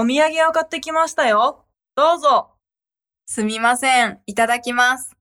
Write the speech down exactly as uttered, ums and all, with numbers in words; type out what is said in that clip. お土産を買ってきましたよ。どうぞ。すみません。いただきます。